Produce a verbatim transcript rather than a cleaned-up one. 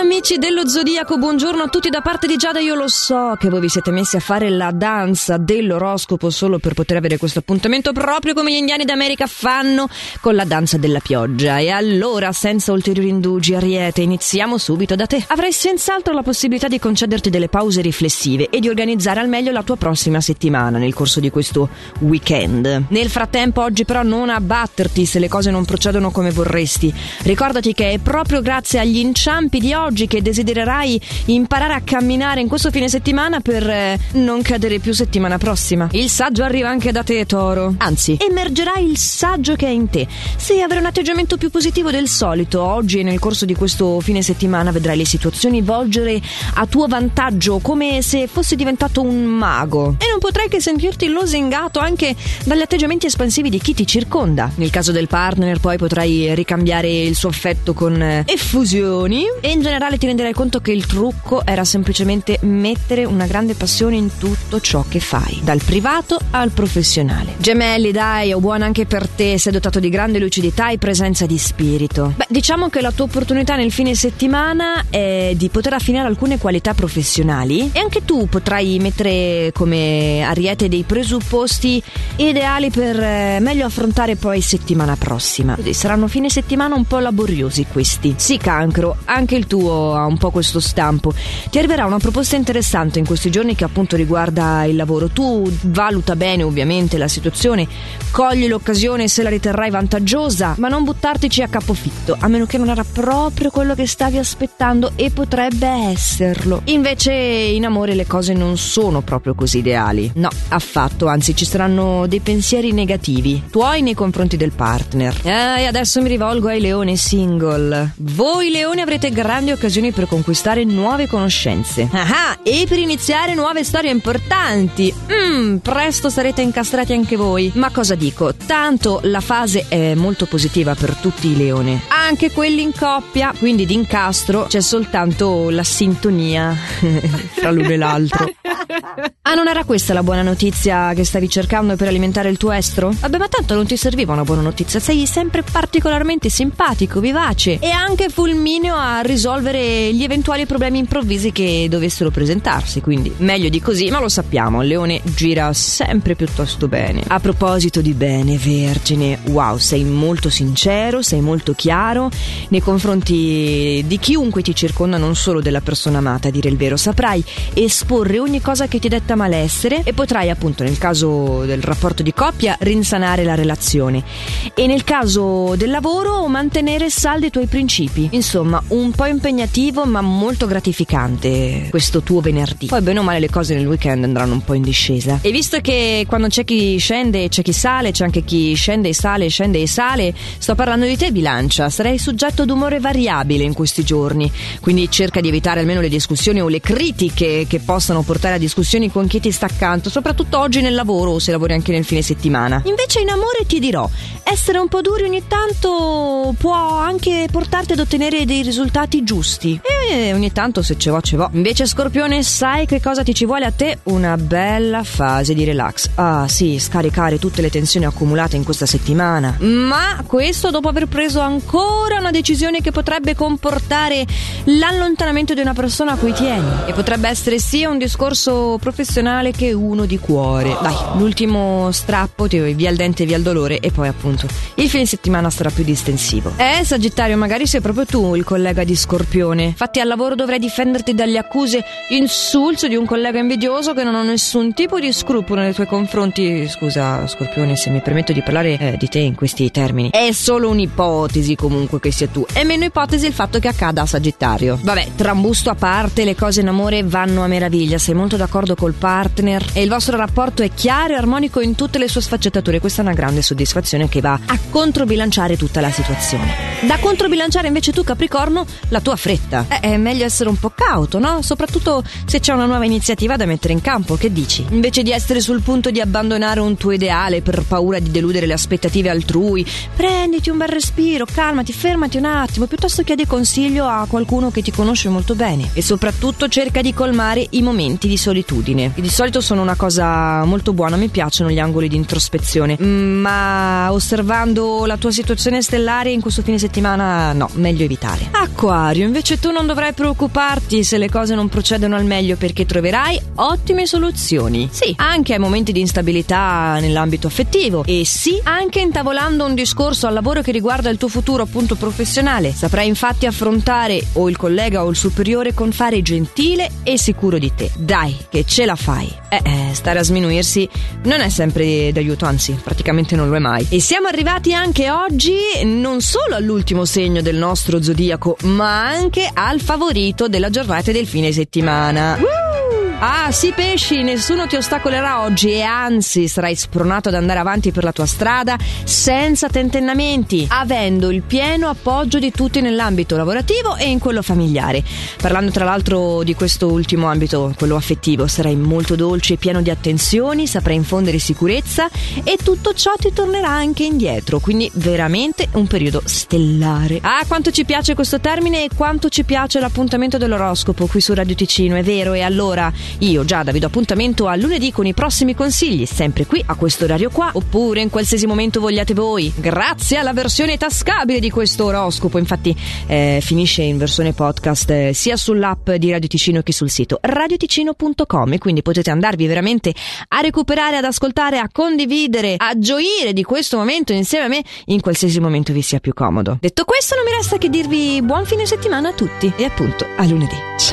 Amici dello Zodiaco, buongiorno a tutti da parte di Giada. Io lo so che voi vi siete messi a fare la danza dell'oroscopo solo per poter avere questo appuntamento, proprio come gli indiani d'America fanno con la danza della pioggia. E allora, senza ulteriori indugi, Ariete, iniziamo subito da te. Avrai senz'altro la possibilità di concederti delle pause riflessive e di organizzare al meglio la tua prossima settimana nel corso di questo weekend. Nel frattempo, oggi però non abbatterti se le cose non procedono come vorresti. Ricordati che è proprio grazie agli inciampi di oggi che desidererai imparare a camminare in questo fine settimana per eh, non cadere più settimana prossima. Il saggio arriva anche da te, Toro. Anzi, emergerà il saggio che è in te. Se avrai un atteggiamento più positivo del solito oggi e nel corso di questo fine settimana, vedrai le situazioni volgere a tuo vantaggio, come se fossi diventato un mago, e non potrai che sentirti losingato anche dagli atteggiamenti espansivi di chi ti circonda. Nel caso del partner, poi, potrai ricambiare il suo affetto con eh, effusioni, e in generale ti renderai conto che il trucco era semplicemente mettere una grande passione in tutto ciò che fai, dal privato al professionale. Gemelli, dai, o buona anche per te, sei dotato di grande lucidità e presenza di spirito. Beh, diciamo che la tua opportunità nel fine settimana è di poter affinare alcune qualità professionali, e anche tu potrai mettere come Ariete dei presupposti ideali per meglio affrontare poi settimana prossima. Quindi saranno fine settimana un po' laboriosi questi. Sì, Cancro, anche il tuo ha un po' questo stampo. Ti arriverà una proposta interessante in questi giorni che appunto riguarda il lavoro. Tu valuta bene ovviamente la situazione, cogli l'occasione se la riterrai vantaggiosa, ma non buttartici a capofitto, a meno che non era proprio quello che stavi aspettando, e potrebbe esserlo. Invece in amore le cose non sono proprio così ideali, no, affatto, anzi ci saranno dei pensieri negativi tuoi nei confronti del partner. Eh, e adesso mi rivolgo ai leoni single. Voi leoni avrete grandi occasioni per conquistare nuove conoscenze. Ah, e per iniziare nuove storie importanti. Mm, presto sarete incastrati anche voi. Ma cosa dico? Tanto la fase è molto positiva per tutti i leoni, anche quelli in coppia, quindi di incastro c'è soltanto la sintonia tra l'uno e l'altro. Ah, non era questa la buona notizia che stavi cercando per alimentare il tuo estro? Vabbè, ma tanto non ti serviva una buona notizia, sei sempre particolarmente simpatico, vivace e anche fulmineo a risolvere gli eventuali problemi improvvisi che dovessero presentarsi, quindi meglio di così. Ma lo sappiamo, il leone gira sempre piuttosto bene. A proposito di bene, Vergine, wow, sei molto sincero, sei molto chiaro nei confronti di chiunque ti circonda, non solo della persona amata. A dire il vero, saprai esporre ogni cosa che ti detta malessere, e potrai appunto nel caso del rapporto di coppia rinsanare la relazione, e nel caso del lavoro mantenere saldi i tuoi principi. Insomma, un po' impegnativo ma molto gratificante questo tuo venerdì. Poi bene o male le cose nel weekend andranno un po' in discesa, e visto che quando c'è chi scende c'è chi sale, c'è anche chi scende e sale, scende e sale, sto parlando di te, Bilancia. Sarai soggetto ad umore variabile in questi giorni, quindi cerca di evitare almeno le discussioni o le critiche che possano portare a discussioni con chi ti sta accanto, soprattutto oggi nel lavoro, o se lavori anche nel fine settimana. Invece in amore ti dirò, essere un po' duri ogni tanto può anche portarti ad ottenere dei risultati giusti, e ogni tanto se ce vo ce vo. Invece Scorpione, sai che cosa ti ci vuole a te? Una bella fase di relax. Ah sì, scaricare tutte le tensioni accumulate in questa settimana, ma questo dopo aver preso ancora una decisione che potrebbe comportare l'allontanamento di una persona a cui tieni, e potrebbe essere sia un discorso professionale che uno di cuore. Dai, l'ultimo strappo, ti via il dente via il dolore, e poi appunto il fine settimana sarà più distensivo. Eh Sagittario, magari sei proprio tu il collega di Scorpione. Infatti al lavoro dovrai difenderti dalle accuse insulso di un collega invidioso che non ha nessun tipo di scrupolo nei tuoi confronti. Scusa Scorpione se mi permetto di parlare eh, di te in questi termini, è solo un'ipotesi comunque che sia tu, è meno ipotesi il fatto che accada a Sagittario. Vabbè, trambusto a parte, le cose in amore vanno a meraviglia, sei molto da d'accordo col partner e il vostro rapporto è chiaro e armonico in tutte le sue sfaccettature. Questa è una grande soddisfazione che va a controbilanciare tutta la situazione. Da controbilanciare invece tu, Capricorno, la tua fretta. Eh, è meglio essere un po' cauto, no? Soprattutto se c'è una nuova iniziativa da mettere in campo, che dici? Invece di essere sul punto di abbandonare un tuo ideale per paura di deludere le aspettative altrui, prenditi un bel respiro, calmati, fermati un attimo, piuttosto chiedi consiglio a qualcuno che ti conosce molto bene, e soprattutto cerca di colmare i momenti di solitudine. Di solito sono una cosa molto buona, mi piacciono gli angoli di introspezione, ma osservando la tua situazione stellare in questo fine settimana no, meglio evitare. Acquario, invece tu non dovrai preoccuparti se le cose non procedono al meglio, perché troverai ottime soluzioni. Sì, anche ai momenti di instabilità nell'ambito affettivo, e sì, anche intavolando un discorso al lavoro che riguarda il tuo futuro appunto professionale. Saprai infatti affrontare o il collega o il superiore con fare gentile e sicuro di te. Dai, che ce la fai. Eh, eh, stare a sminuirsi non è sempre d'aiuto, anzi, praticamente non lo è mai. E siamo arrivati anche oggi non solo all'ultimo segno del nostro zodiaco, ma anche al favorito della giornata e del fine settimana. Ah sì, pesci, nessuno ti ostacolerà oggi e anzi sarai spronato ad andare avanti per la tua strada senza tentennamenti, avendo il pieno appoggio di tutti nell'ambito lavorativo e in quello familiare. Parlando tra l'altro di questo ultimo ambito, quello affettivo, sarai molto dolce e pieno di attenzioni, saprai infondere sicurezza e tutto ciò ti tornerà anche indietro, quindi veramente un periodo stellare. Ah, quanto ci piace questo termine e quanto ci piace l'appuntamento dell'oroscopo qui su Radio Ticino, è vero. E allora io, Giada, vi do appuntamento a lunedì con i prossimi consigli, sempre qui a questo orario qua, oppure in qualsiasi momento vogliate voi, grazie alla versione tascabile di questo oroscopo. Infatti eh, finisce in versione podcast eh, sia sull'app di Radio Ticino che sul sito radio ticino punto com, e quindi potete andarvi veramente a recuperare, ad ascoltare, a condividere, a gioire di questo momento insieme a me in qualsiasi momento vi sia più comodo. Detto questo, non mi resta che dirvi buon fine settimana a tutti e appunto a lunedì.